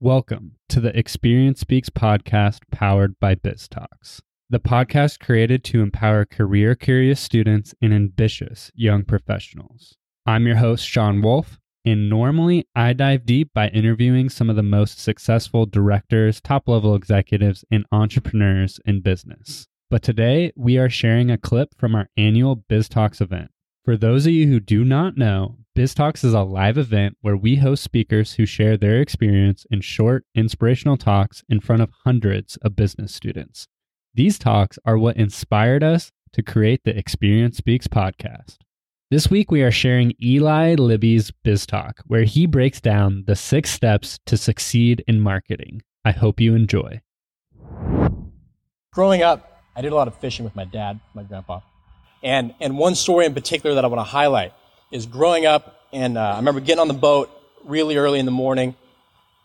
Welcome to the Experience Speaks podcast powered by BizTalks, the podcast created to empower career-curious students and ambitious young professionals. I'm your host, Sean Wolf, and normally I dive deep by interviewing some of the most successful directors, top-level executives, and entrepreneurs in business. But today, we are sharing a clip from our annual BizTalks event. For those of you who do not know, BizTalks is a live event where we host speakers who share their experience in short, inspirational talks in front of hundreds of business students. These talks are what inspired us to create the Experience Speaks podcast. This week, we are sharing Eli Libby's BizTalk, where he breaks down the 6 steps to succeed in marketing. I hope you enjoy. Growing up, I did a lot of fishing with my dad, my grandpa. And one story in particular that I want to highlight is growing up, and I remember getting on the boat really early in the morning,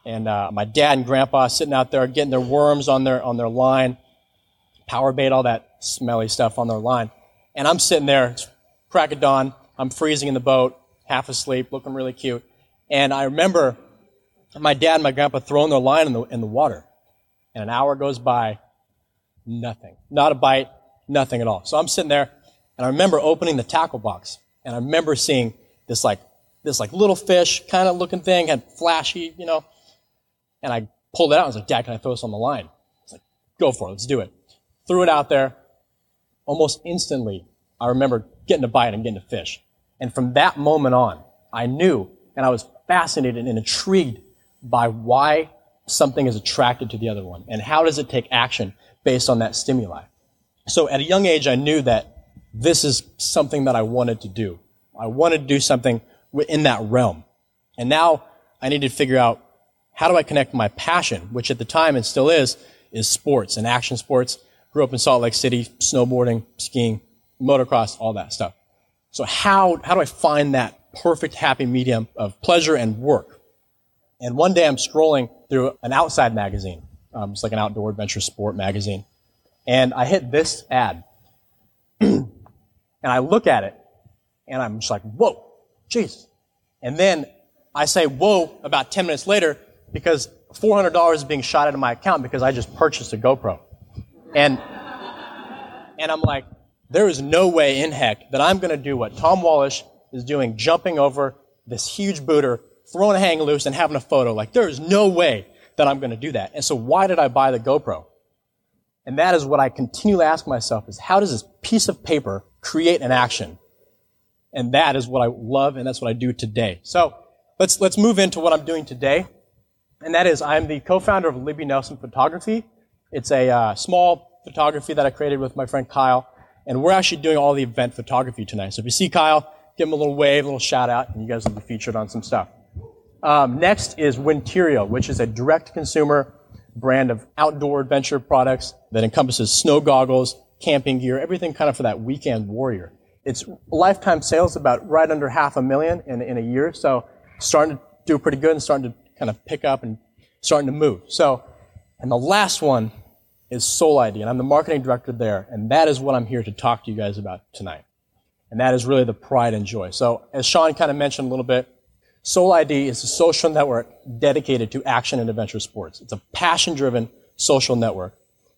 and my dad and grandpa sitting out there getting their worms on their line, power bait, all that smelly stuff on their line. And I'm sitting there, it's crack of dawn, I'm freezing in the boat, half asleep, looking really cute. And I remember my dad and my grandpa throwing their line in the water. And an hour goes by, nothing. Not a bite, nothing at all. So I'm sitting there, and I remember opening the tackle box. And I remember seeing this little fish kind of looking thing, had flashy, you know. And I pulled it out. I was like, Dad, can I throw this on the line? He's like, go for it. Let's do it. Threw it out there. Almost instantly, I remember getting a bite and getting a fish. And from that moment on, I knew, and I was fascinated and intrigued by why something is attracted to the other one. And how does it take action based on that stimuli? So at a young age, I knew that this is something that I wanted to do. I wanted to do something in that realm. And now I need to figure out, how do I connect my passion, which at the time and still is sports and action sports. Grew up in Salt Lake City, snowboarding, skiing, motocross, all that stuff. So how do I find that perfect happy medium of pleasure and work? And one day I'm scrolling through an outside magazine. It's like an outdoor adventure sport magazine. And I hit this ad. And I look at it, and I'm just like, whoa, jeez. And then I say, whoa, about 10 minutes later, because $400 is being shot out of my account because I just purchased a GoPro. And I'm like, there is no way in heck that I'm going to do what Tom Wallisch is doing, jumping over this huge booter, throwing a hang loose, and having a photo. Like, there is no way that I'm going to do that. And so why did I buy the GoPro? And that is what I continually ask myself is, how does this piece of paper create an action? And that is what I love, and that's what I do today. So let's move into what I'm doing today. And that is, I'm the co-founder of Libby Nelson Photography. It's a small photography that I created with my friend Kyle. And we're actually doing all the event photography tonight. So if you see Kyle, give him a little wave, a little shout out, and you guys will be featured on some stuff. Next is Winterio, which is a direct-to-consumer brand of outdoor adventure products that encompasses snow goggles, camping gear, everything kind of for that weekend warrior. It's lifetime sales about right under $500,000 in a year, so starting to do pretty good and starting to kind of pick up and starting to move. So, and the last one is Soul ID, and I'm the marketing director there, and that is what I'm here to talk to you guys about tonight. And that is really the pride and joy. So as Sean kind of mentioned a little bit, Soul ID is a social network dedicated to action and adventure sports. It's a passion-driven social network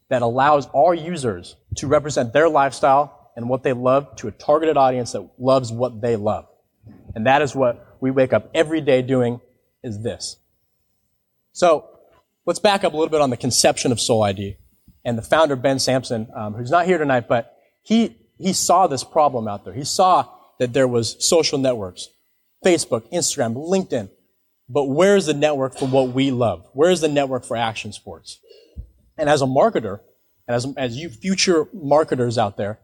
that allows our users to represent their lifestyle and what they love to a targeted audience that loves what they love. And that is what we wake up every day doing, is this. So let's back up a little bit on the conception of Soul ID. And the founder, Ben Sampson, who's not here tonight, but he saw this problem out there. He saw that there was social networks. Facebook, Instagram, LinkedIn. But where is the network for what we love? Where is the network for action sports? And as a marketer, and as you future marketers out there,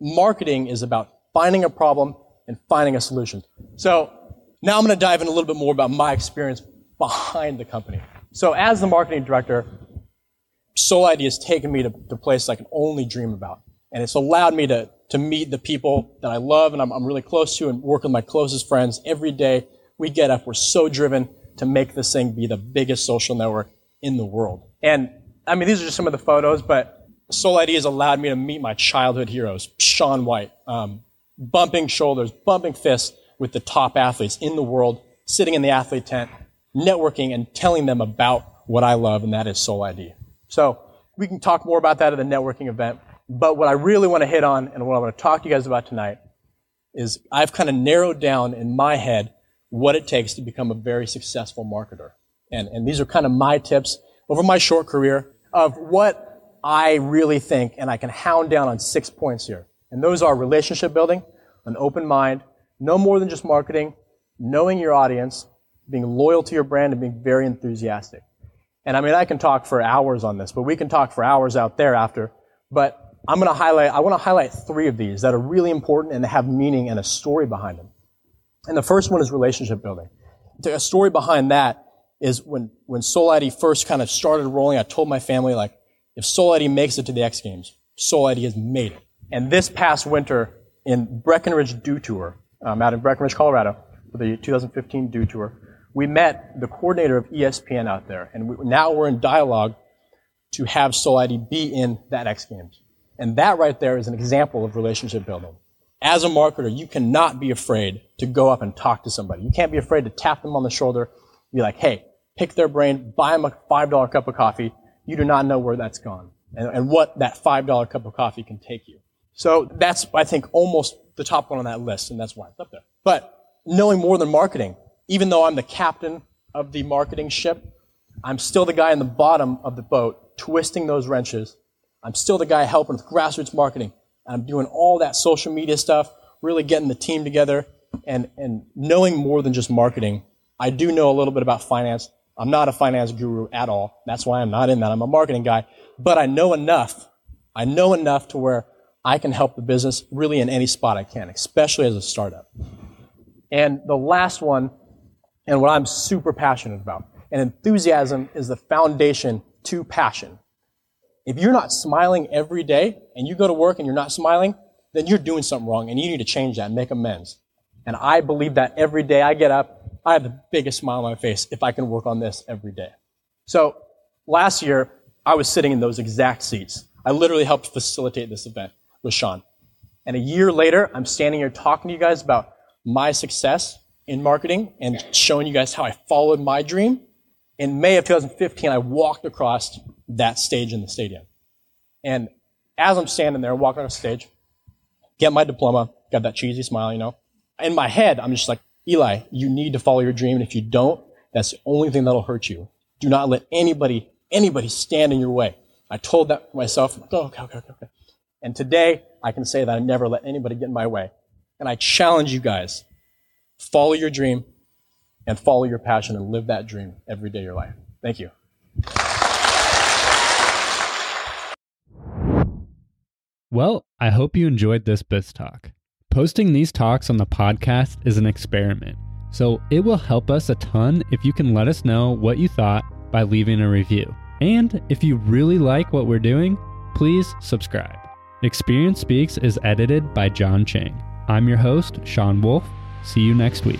marketing is about finding a problem and finding a solution. So now I'm going to dive in a little bit more about my experience behind the company. So as the marketing director, Soul ID has taken me to the place I can only dream about. And it's allowed me to meet the people that I love and I'm really close to and work with my closest friends every day. We get up. We're so driven to make this thing be the biggest social network in the world. And, I mean, these are just some of the photos, but Soul ID has allowed me to meet my childhood heroes, Sean White, bumping shoulders, bumping fists with the top athletes in the world, sitting in the athlete tent, networking and telling them about what I love, and that is Soul ID. So we can talk more about that at the networking event. But what I really want to hit on and what I want to talk to you guys about tonight is I've kind of narrowed down in my head what it takes to become a very successful marketer. And these are kind of my tips over my short career of what I really think, and I can hound down on 6 points here. And those are relationship building, an open mind, no more than just marketing, knowing your audience, being loyal to your brand, and being very enthusiastic. And I mean, I can talk for hours on this, but we can talk for hours out there after. But I want to highlight three of these that are really important and have meaning and a story behind them. And the first one is relationship building. A story behind that is when Soul ID first kind of started rolling, I told my family, like, if Soul ID makes it to the X Games, Soul ID has made it. And this past winter in Breckenridge Dew Tour, out in Breckenridge, Colorado, for the 2015 Dew Tour, we met the coordinator of ESPN out there. And now we're in dialogue to have Soul ID be in that X Games. And that right there is an example of relationship building. As a marketer, you cannot be afraid to go up and talk to somebody. You can't be afraid to tap them on the shoulder, be like, hey, pick their brain, buy them a $5 cup of coffee. You do not know where that's gone and what that $5 cup of coffee can take you. So that's, I think, almost the top one on that list, and that's why it's up there. But knowing more than marketing, even though I'm the captain of the marketing ship, I'm still the guy in the bottom of the boat twisting those wrenches. I'm still the guy helping with grassroots marketing. I'm doing all that social media stuff, really getting the team together, and knowing more than just marketing. I do know a little bit about finance. I'm not a finance guru at all. That's why I'm not in that. I'm a marketing guy. But I know enough. I know enough to where I can help the business really in any spot I can, especially as a startup. And the last one, and what I'm super passionate about, and enthusiasm is the foundation to passion. If you're not smiling every day, and you go to work and you're not smiling, then you're doing something wrong, and you need to change that and make amends. And I believe that every day I get up, I have the biggest smile on my face if I can work on this every day. So last year, I was sitting in those exact seats. I literally helped facilitate this event with Sean. And a year later, I'm standing here talking to you guys about my success in marketing and showing you guys how I followed my dream. In May of 2015, I walked across that stage in the stadium. And as I'm standing there, walking across the stage, get my diploma, got that cheesy smile, you know. In my head, I'm just like, Eli, you need to follow your dream. And if you don't, that's the only thing that'll hurt you. Do not let anybody stand in your way. I told that myself. I'm like, oh, okay. And today, I can say that I never let anybody get in my way. And I challenge you guys, follow your dream and follow your passion and live that dream every day of your life. Thank you. Well, I hope you enjoyed this Biz Talk. Posting these talks on the podcast is an experiment, so it will help us a ton if you can let us know what you thought by leaving a review. And if you really like what we're doing, please subscribe. Experience Speaks is edited by John Chang. I'm your host, Sean Wolf. See you next week.